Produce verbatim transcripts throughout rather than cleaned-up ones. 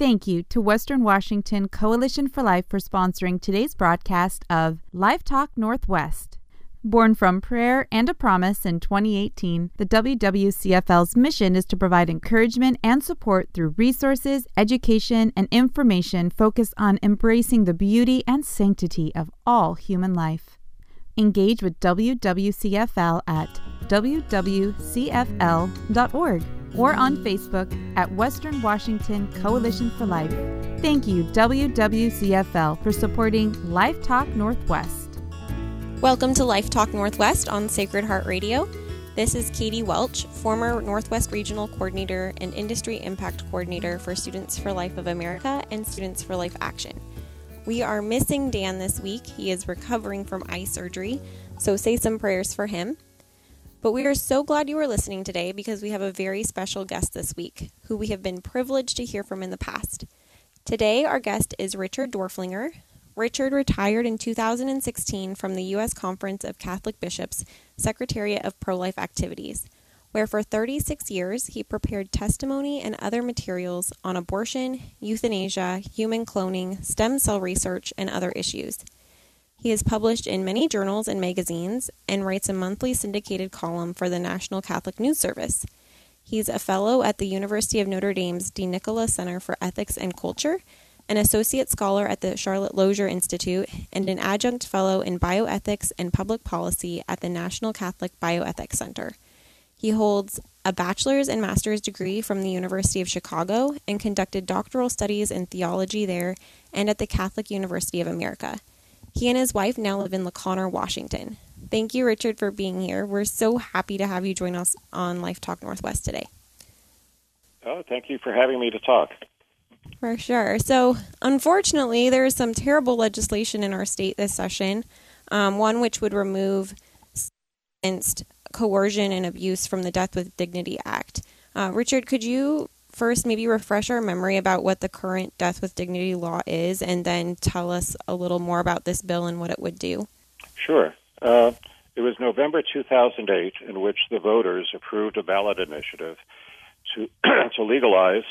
Thank you to Western Washington Coalition for Life for sponsoring today's broadcast of Life Talk Northwest. Born from prayer and a promise in twenty eighteen, the W W C F L's mission is to provide encouragement and support through resources, education, and information focused on embracing the beauty and sanctity of all human life. Engage with W W C F L at W W C F L dot org or on Facebook at Western Washington Coalition for Life. Thank you, W W C F L, for supporting Life Talk Northwest. Welcome to Life Talk Northwest on Sacred Heart Radio. This is Katie Welch, former Northwest Regional Coordinator and Industry Impact Coordinator for Students for Life of America and Students for Life Action. We are missing Dan this week. He is recovering from eye surgery, so say some prayers for him. But we are so glad you are listening today because we have a very special guest this week, who we have been privileged to hear from in the past. Today, our guest is Richard Dorflinger. Richard retired in two thousand sixteen from the U S Conference of Catholic Bishops, Secretariat of Pro-Life Activities, where for thirty-six years he prepared testimony and other materials on abortion, euthanasia, human cloning, stem cell research, and other issues. He is published in many journals and magazines and writes a monthly syndicated column for the National Catholic News Service. He's a fellow at the University of Notre Dame's De Nicola Center for Ethics and Culture, an associate scholar at the Charlotte Lozier Institute, and an adjunct fellow in bioethics and public policy at the National Catholic Bioethics Center. He holds a bachelor's and master's degree from the University of Chicago and conducted doctoral studies in theology there and at the Catholic University of America. He and his wife now live in La Conner, Washington. Thank you, Richard, for being here. We're so happy to have you join us on Life Talk Northwest today. Oh, thank you for having me to talk. For sure. So, unfortunately, there is some terrible legislation in our state this session, um, one which would remove against coercion and abuse from the Death with Dignity Act. Uh, Richard, could you first maybe refresh our memory about what the current Death with Dignity law is and then tell us a little more about this bill and what it would do? Sure. Uh, it was November two thousand eight in which the voters approved a ballot initiative to, to legalize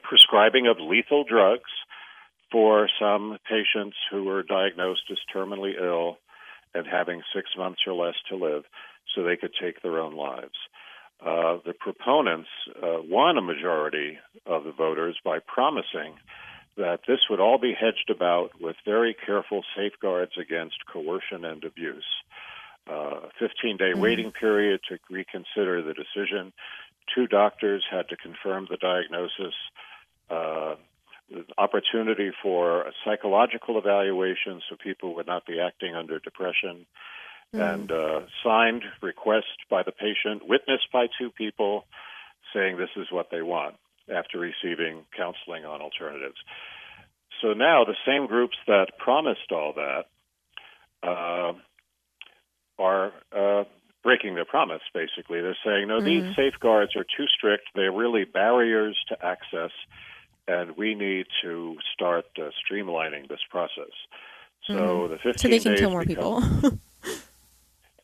prescribing of lethal drugs for some patients who were diagnosed as terminally ill and having six months or less to live so they could take their own lives. Uh, the proponents uh, won a majority of the voters by promising that this would all be hedged about with very careful safeguards against coercion and abuse. Uh, a fifteen-day mm-hmm. waiting period to reconsider the decision. Two doctors had to confirm the diagnosis, uh, the opportunity for a psychological evaluation so people would not be acting under depression, mm-hmm. and uh, signed request by the patient, witnessed by two people, saying this is what they want after receiving counseling on alternatives. So now the same groups that promised all that uh, are... Uh, breaking their promise, basically. They're saying, no, these mm-hmm. safeguards are too strict. They're really barriers to access, and we need to start uh, streamlining this process. So mm-hmm. the fifteen so they can days kill more become, people.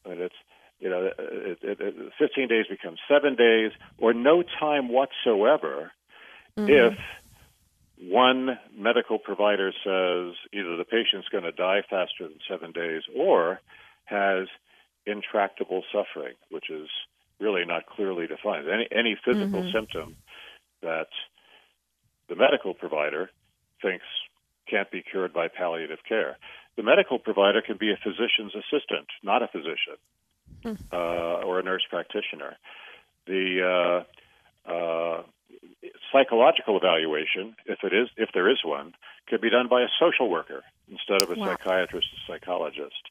I mean, it's you know, it, it, it, fifteen days becomes seven days or no time whatsoever mm-hmm. if one medical provider says either the patient's going to die faster than seven days or has intractable suffering, which is really not clearly defined. Any, any physical mm-hmm. symptom that the medical provider thinks can't be cured by palliative care. The medical provider can be a physician's assistant, not a physician, mm. uh, or a nurse practitioner. The uh, uh, psychological evaluation, if it is, if there is one, could be done by a social worker instead of a wow. psychiatrist or psychologist.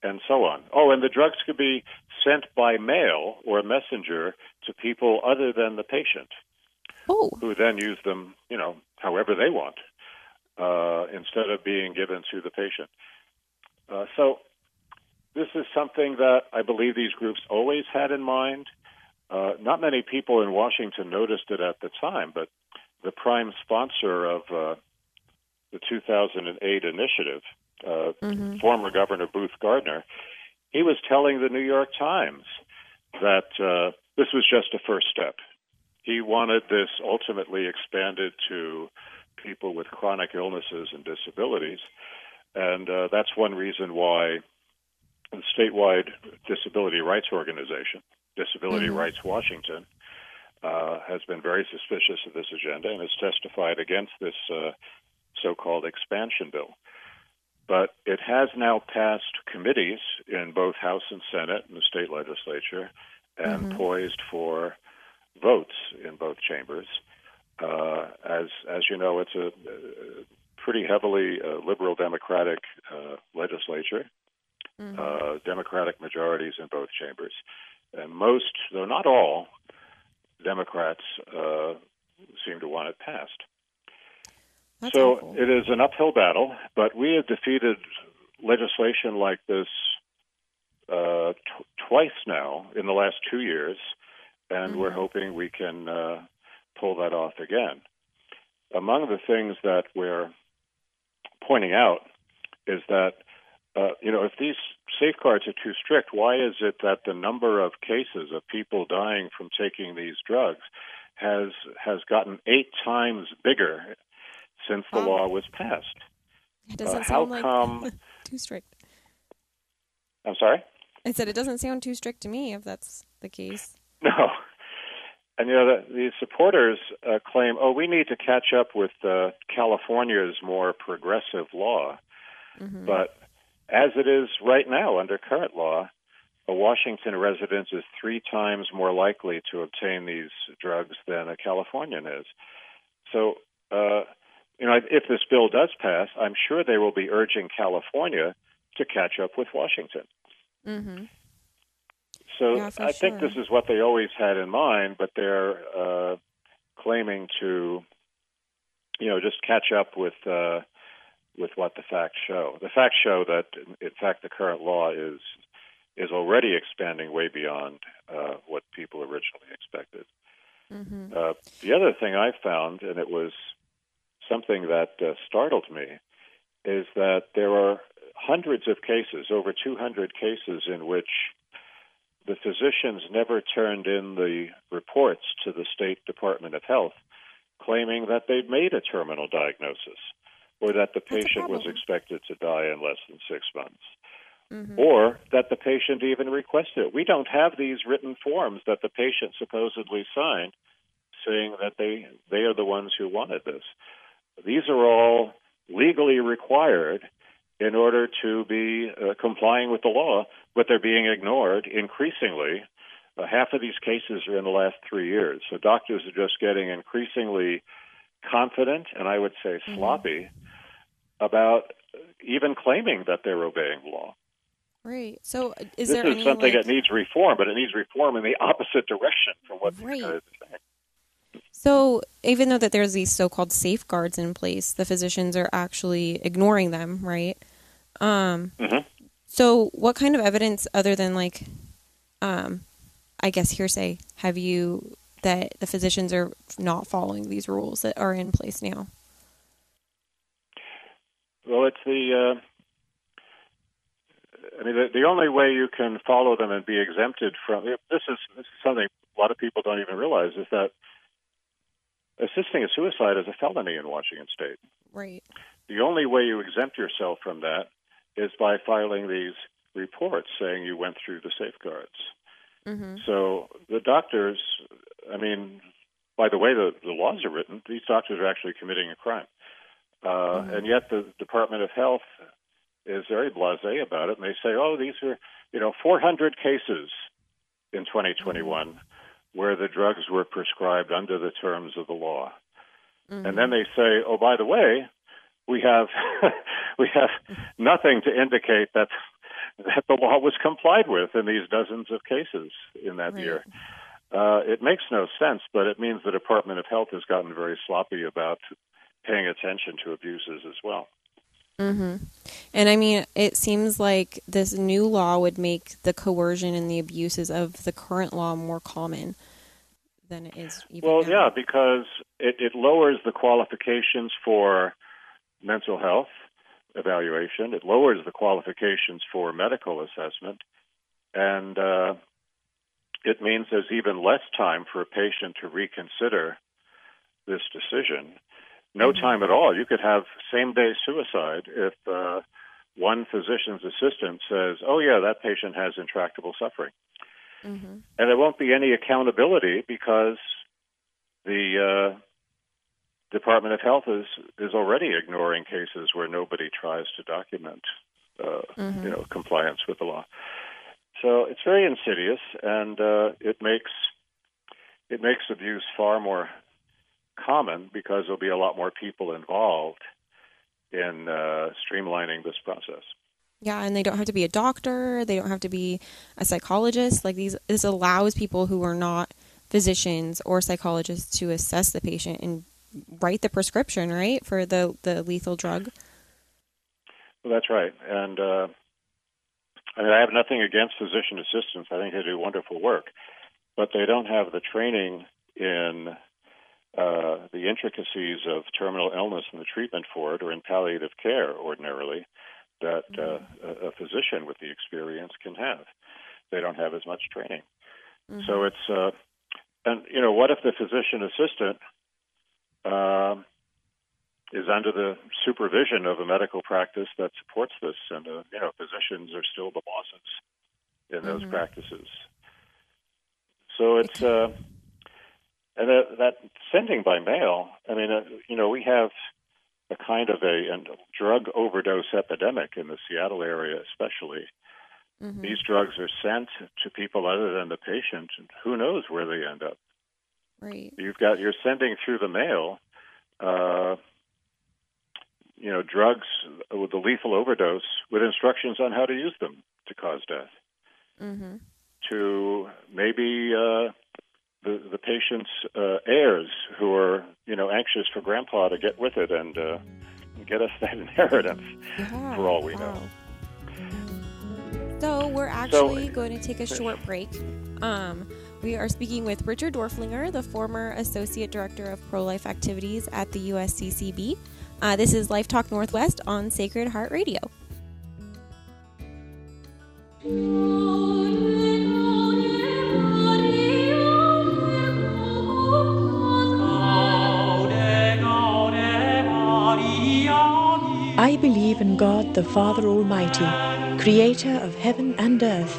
And so on. Oh, and the drugs could be sent by mail or a messenger to people other than the patient, Ooh. Who then use them, you know, however they want, uh, instead of being given to the patient. Uh, so this is something that I believe these groups always had in mind. Uh, not many people in Washington noticed it at the time, but the prime sponsor of uh, the two thousand eight initiative, Uh, mm-hmm. former Governor Booth Gardner, he was telling the New York Times that uh, this was just a first step. he wanted this ultimately expanded to people with chronic illnesses and disabilities. And uh, that's one reason why the statewide disability rights organization, Disability mm-hmm. Rights Washington, uh, has been very suspicious of this agenda and has testified against this uh, so-called expansion bill. But it has now passed committees in both House and Senate and the state legislature and mm-hmm. poised for votes in both chambers. Uh, as as you know, it's a, a pretty heavily uh, liberal Democratic uh, legislature, mm-hmm. uh, Democratic majorities in both chambers. And most, though not all, Democrats uh, seem to want it passed. That's so helpful. It is an uphill battle, but we have defeated legislation like this uh, t- twice now in the last two years, and mm-hmm. we're hoping we can uh, pull that off again. Among the things that we're pointing out is that, uh, you know, if these safeguards are too strict, why is it that the number of cases of people dying from taking these drugs has has gotten eight times bigger since the wow. law was passed? It doesn't uh, sound how come... like too strict. I'm sorry? I said it doesn't sound too strict to me if that's the case. No. And, you know, the, the supporters uh, claim, oh, we need to catch up with uh, California's more progressive law. Mm-hmm. But as it is right now under current law, a Washington resident is three times more likely to obtain these drugs than a Californian is. So... Uh, You know, if this bill does pass, I'm sure they will be urging California to catch up with Washington. Mm-hmm. So yeah, I sure. think this is what they always had in mind, but they're uh, claiming to, you know, just catch up with uh, with what the facts show. The facts show that, in fact, the current law is is already expanding way beyond uh, what people originally expected. Mm-hmm. Uh, the other thing I found, and it was something that uh, startled me, is that there are hundreds of cases, over two hundred cases, in which the physicians never turned in the reports to the State Department of Health claiming that they'd made a terminal diagnosis or that the patient was expected to die in less than six months mm-hmm. or that the patient even requested it. We don't have these written forms that the patient supposedly signed saying that they, they are the ones who wanted this. These are all legally required in order to be uh, complying with the law, but they're being ignored increasingly. Uh, half of these cases are in the last three years. So doctors are just getting increasingly confident, and I would say sloppy, mm-hmm. about even claiming that they're obeying the law. Right. So is this there is any, something like... that needs reform, but it needs reform in the opposite direction from what right. the saying. So even though that there's these so-called safeguards in place, the physicians are actually ignoring them, right? Um, mm-hmm. So what kind of evidence other than like, um, I guess hearsay, have you that the physicians are not following these rules that are in place now? Well, it's the, uh, I mean, the, the only way you can follow them and be exempted from, this is, this is something a lot of people don't even realize, is that assisting a suicide is a felony in Washington State. Right. The only way you exempt yourself from that is by filing these reports saying you went through the safeguards. Mm-hmm. So the doctors, I mean, by the way the, the laws are written, these doctors are actually committing a crime. Uh, mm-hmm. And yet the Department of Health is very blasé about it, and they say, oh, these are, you know, four hundred cases in twenty twenty-one. Mm-hmm. where the drugs were prescribed under the terms of the law. Mm-hmm. And then they say, oh, by the way, we have we have nothing to indicate that that the law was complied with in these dozens of cases in that right. year. Uh, it makes no sense, but it means the Department of Health has gotten very sloppy about paying attention to abuses as well. Mm-hmm. And I mean, it seems like this new law would make the coercion and the abuses of the current law more common than it is even Well, now. yeah, because it, it lowers the qualifications for mental health evaluation. It lowers the qualifications for medical assessment. And uh, it means there's even less time for a patient to reconsider this decision. No mm-hmm. time at all. You could have same-day suicide if uh, one physician's assistant says, oh, yeah, that patient has intractable suffering. Mm-hmm. And there won't be any accountability because the uh, Department of Health is, is already ignoring cases where nobody tries to document uh, mm-hmm. you know, compliance with the law. So it's very insidious, and uh, it makes it makes abuse far more common because there'll be a lot more people involved in uh, streamlining this process. Yeah, and they don't have to be a doctor. They don't have to be a psychologist. Like these, this allows people who are not physicians or psychologists to assess the patient and write the prescription, right, for the, the lethal drug. Well, that's right. And uh, I mean, I have nothing against physician assistants. I think they do wonderful work. But they don't have the training in uh, the intricacies of terminal illness and the treatment for it or in palliative care ordinarily that uh, a physician with the experience can have. They don't have as much training. Mm-hmm. So it's, uh, and, you know, what if the physician assistant uh, is under the supervision of a medical practice that supports this? And, uh, you know, physicians are still the bosses in those mm-hmm. practices. So it's, uh, and that, that sending by mail, I mean, uh, you know, we have a kind of a, a drug overdose epidemic in the Seattle area especially. Mm-hmm. These drugs are sent to people other than the patient, and who knows where they end up. Right. You've got, you're sending through the mail, uh, you know, drugs with a lethal overdose with instructions on how to use them to cause death. Mm-hmm. To maybe uh, the, the patient's uh, heirs who are, you know, anxious for grandpa to get with it and uh, get us that inheritance yeah, for all we wow. know. So we're actually so, going to take a short break. Um, we are speaking with Richard Dorflinger, the former Associate Director of Pro-Life Activities at the U S C C B. Uh, this is Life Talk Northwest on Sacred Heart Radio. I believe in God, the Father Almighty, creator of heaven and earth.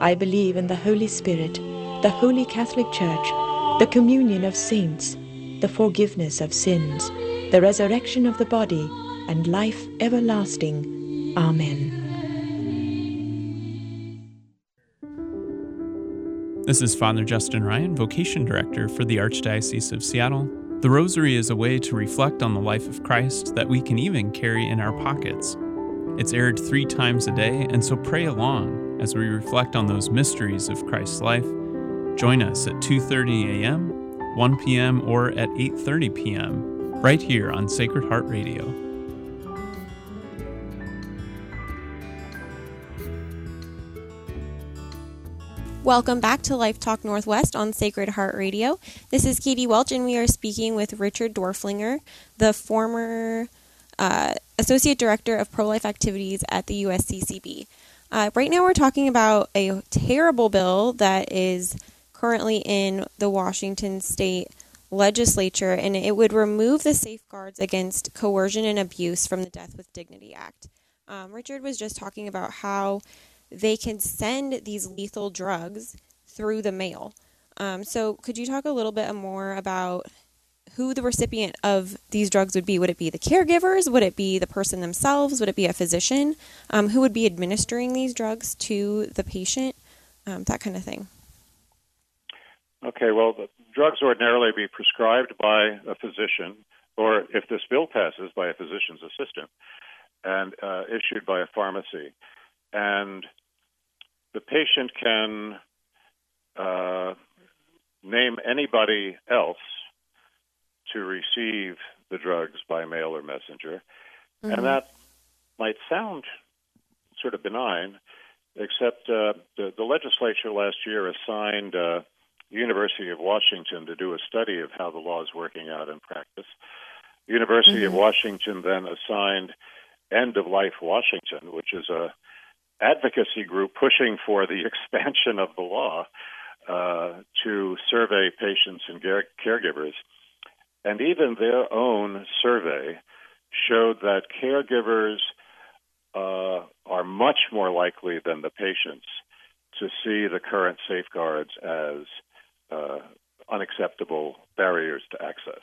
I believe in the Holy Spirit, the Holy Catholic Church, the communion of saints, the forgiveness of sins, the resurrection of the body, and life everlasting. Amen. This is Father Justin Ryan, Vocation Director for the Archdiocese of Seattle. The Rosary is a way to reflect on the life of Christ that we can even carry in our pockets. It's aired three times a day, and so pray along as we reflect on those mysteries of Christ's life. Join us at two thirty a.m., one p.m., or at eight thirty p.m., right here on Sacred Heart Radio. Welcome back to Life Talk Northwest on Sacred Heart Radio. This is Katie Welch, and we are speaking with Richard Dorflinger, the former... Uh, Associate Director of Pro-Life Activities at the U S C C B. Uh, right now we're talking about a terrible bill that is currently in the Washington State Legislature, and it would remove the safeguards against coercion and abuse from the Death with Dignity Act. Um, Richard was just talking about how they can send these lethal drugs through the mail. Um, so could you talk a little bit more about who the recipient of these drugs would be? Would it be the caregivers? Would it be the person themselves? Would it be a physician? Um, who would be administering these drugs to the patient? Um, that kind of thing. Okay, well, the drugs ordinarily be prescribed by a physician, or if this bill passes, by a physician's assistant, and uh, issued by a pharmacy. And the patient can uh, name anybody else to receive the drugs by mail or messenger. Mm-hmm. And that might sound sort of benign, except uh, the, the legislature last year assigned uh, University of Washington to do a study of how the law is working out in practice. University mm-hmm. of Washington then assigned End of Life Washington, which is a advocacy group pushing for the expansion of the law uh, to survey patients and care- caregivers. And even their own survey showed that caregivers uh, are much more likely than the patients to see the current safeguards as uh, unacceptable barriers to access.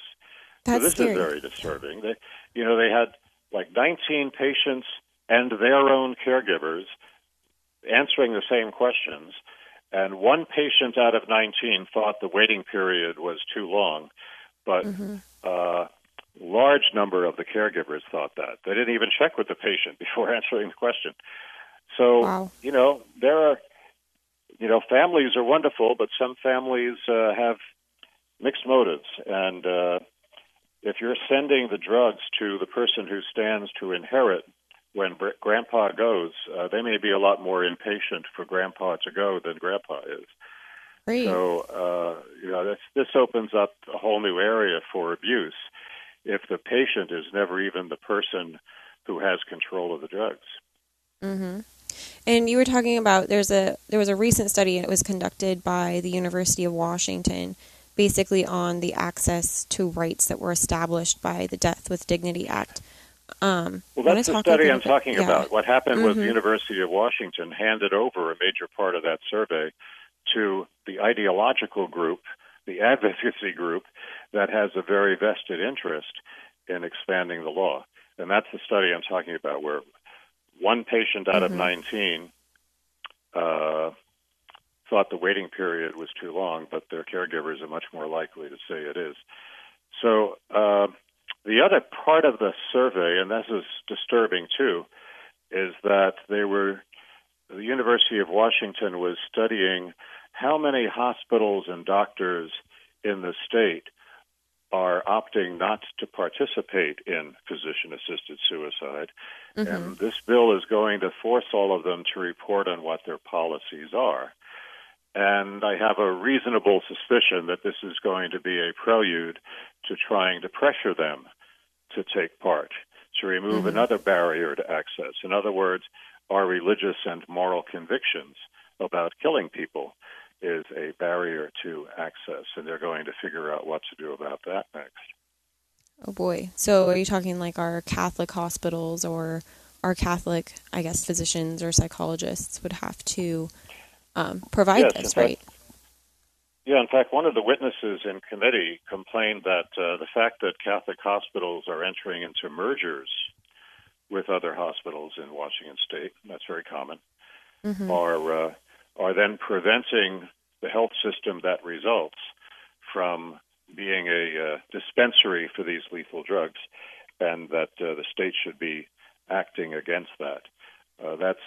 That's so this scary. Is very disturbing. They, you know, they had like nineteen patients and their own caregivers answering the same questions, and one patient out of nineteen thought the waiting period was too long, but mm-hmm. uh, large number of the caregivers thought that. They didn't even check with the patient before answering the question. So, wow. you know, there are, you know, families are wonderful, but some families uh, have mixed motives. And uh, if you're sending the drugs to the person who stands to inherit when br- Grandpa goes, uh, they may be a lot more impatient for Grandpa to go than Grandpa is. Great. So, uh, you know, this, this opens up a whole new area for abuse if the patient is never even the person who has control of the drugs. Mm-hmm. And you were talking about there's a there was a recent study, and it was conducted by the University of Washington, basically on the access to rights that were established by the Death with Dignity Act. Um, well, that's the study I'm talking yeah. about. What happened mm-hmm. was the University of Washington handed over a major part of that survey to the ideological group, the advocacy group, that has a very vested interest in expanding the law. And that's the study I'm talking about, where one patient out mm-hmm. of nineteen uh, thought the waiting period was too long, but their caregivers are much more likely to say it is. So uh, the other part of the survey, and this is disturbing too, is that they were the University of Washington was studying how many hospitals and doctors in the state are opting not to participate in physician-assisted suicide. Mm-hmm. And this bill is going to force all of them to report on what their policies are. And I have a reasonable suspicion that this is going to be a prelude to trying to pressure them to take part, to remove mm-hmm. another barrier to access. In other words, our religious and moral convictions about killing people is a barrier to access, and they're going to figure out what to do about that next. Oh, boy. So are you talking like our Catholic hospitals or our Catholic, I guess, physicians or psychologists would have to um, provide yes, this, right? Fact, yeah, in fact, one of the witnesses in committee complained that uh, the fact that Catholic hospitals are entering into mergers with other hospitals in Washington State, and that's very common, mm-hmm. are uh, are then preventing the health system that results from being a uh, dispensary for these lethal drugs, and that uh, the state should be acting against that. Uh, that's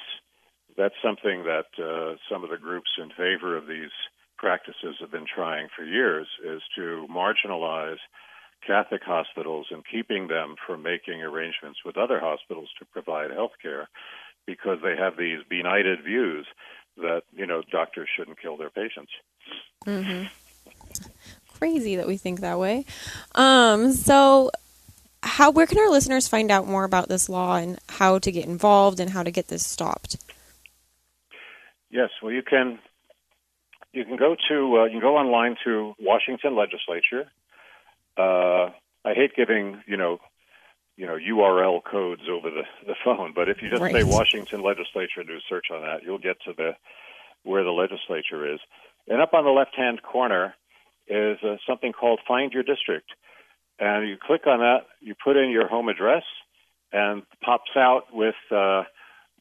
that's something that uh, some of the groups in favor of these practices have been trying for years, is to marginalize Catholic hospitals and keeping them from making arrangements with other hospitals to provide health care, because they have these benighted views that, you know, doctors shouldn't kill their patients. Mm-hmm. Crazy that we think that way. Um, so how, where can our listeners find out more about this law and how to get involved and how to get this stopped? Yes, well, you can, you can go to, uh, you can go online to Washington Legislature. Uh, I hate giving, you know, you know, U R L codes over the, the phone, but if you just right. say Washington Legislature and do a search on that, you'll get to the where the legislature is. And up on the left-hand corner is uh, something called Find Your District. And you click on that, you put in your home address, and it pops out with uh,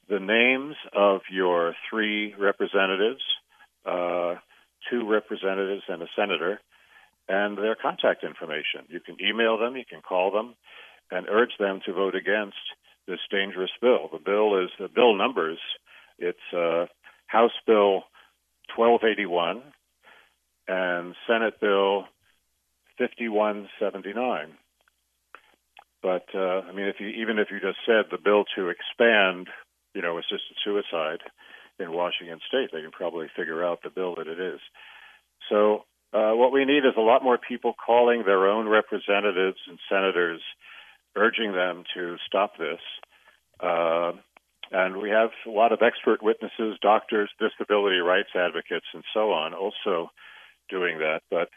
the names of your three representatives, uh, two representatives and a senator, and their contact information. You can email them, you can call them, and urge them to vote against this dangerous bill. The bill is, the bill numbers, it's uh, House Bill twelve eighty-one, and Senate Bill fifty-one seventy-nine. But, uh, I mean, if you, even if you just said the bill to expand, you know, assisted suicide in Washington State, they can probably figure out the bill that it is. So uh, what we need is a lot more people calling their own representatives and senators, urging them to stop this. Uh, and we have a lot of expert witnesses, doctors, disability rights advocates, and so on, also doing that. But at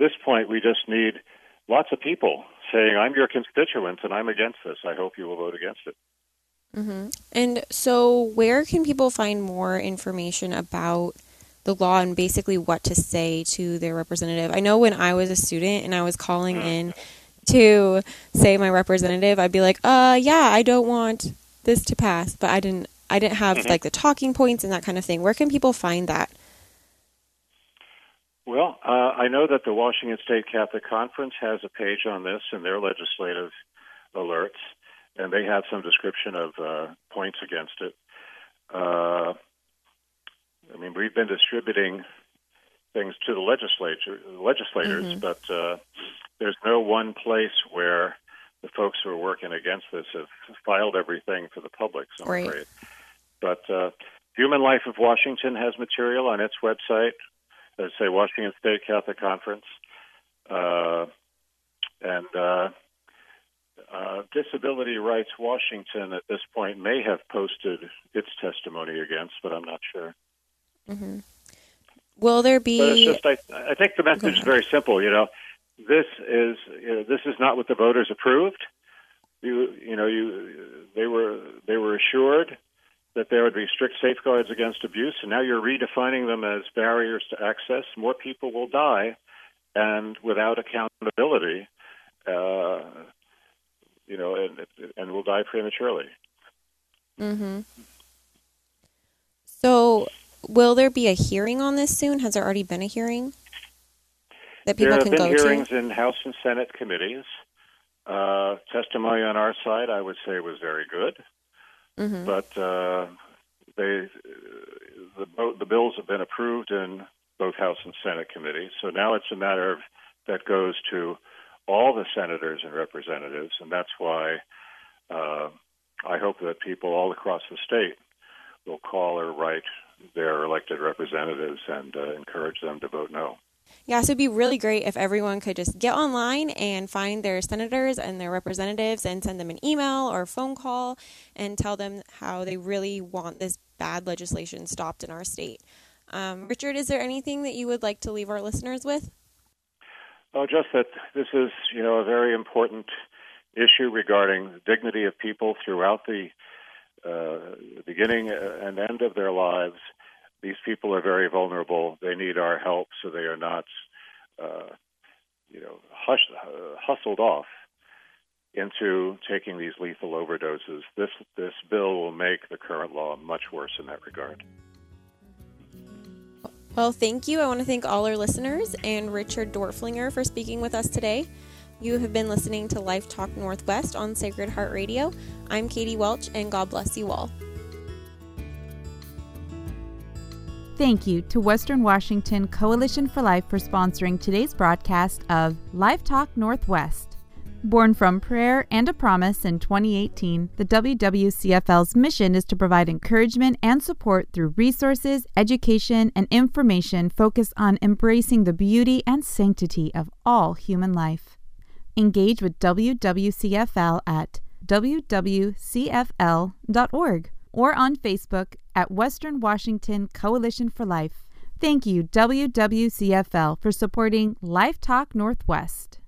this point, we just need lots of people saying, I'm your constituent and I'm against this. I hope you will vote against it. Mm-hmm. And so where can people find more information about the law and basically what to say to their representative? I know when I was a student and I was calling mm-hmm. in to say my representative, I'd be like, uh, yeah, I don't want this to pass, but I didn't, I didn't have mm-hmm. like the talking points and that kind of thing. Where can people find that? Well, uh, I know that the Washington State Catholic Conference has a page on this in their legislative alerts, and they have some description of uh, points against it. Uh, I mean, we've been distributing things to the legislature, legislators, mm-hmm. but uh, there's no one place where the folks who are working against this have filed everything for the public, so I'm right. afraid. But uh, Human Life of Washington has material on its website, let's say Washington State Catholic Conference, uh, and uh, uh, Disability Rights Washington at this point may have posted its testimony against, but I'm not sure. Mm-hmm. Will there be? But it's just, I, I think the message is very simple. You know, this is you know, this is not what the voters approved. You you know you they were they were assured that there would be strict safeguards against abuse, and now you're redefining them as barriers to access. More people will die, and without accountability, uh, you know, and, and will die prematurely. Mm-hmm. So, will there be a hearing on this soon? Has there already been a hearing that people can go to? There have been hearings in House and Senate committees. Uh, testimony on our side, I would say, was very good. Mm-hmm. But uh, they, the, the bills have been approved in both House and Senate committees. So now it's a matter of, that goes to all the senators and representatives, and that's why uh, I hope that people all across the state will call or write their elected representatives and uh, encourage them to vote no. Yeah, so it'd be really great if everyone could just get online and find their senators and their representatives and send them an email or a phone call and tell them how they really want this bad legislation stopped in our state. Um, Richard, is there anything that you would like to leave our listeners with? Oh, just that this is, you know, a very important issue regarding the dignity of people throughout the uh, beginning and end of their lives. These people are very vulnerable. They need our help, so they are not, uh, you know, hush, uh, hustled off into taking these lethal overdoses. This this bill will make the current law much worse in that regard. Well, thank you. I want to thank all our listeners and Richard Dorflinger for speaking with us today. You have been listening to Life Talk Northwest on Sacred Heart Radio. I'm Katie Welch, and God bless you all. Thank you to Western Washington Coalition for Life for sponsoring today's broadcast of Life Talk Northwest. Born from prayer and a promise in twenty eighteen, the W W C F L's mission is to provide encouragement and support through resources, education, and information focused on embracing the beauty and sanctity of all human life. Engage with W W C F L at w w c f l dot org or on Facebook at Western Washington Coalition for Life. Thank you, W W C F L, for supporting Life Talk Northwest.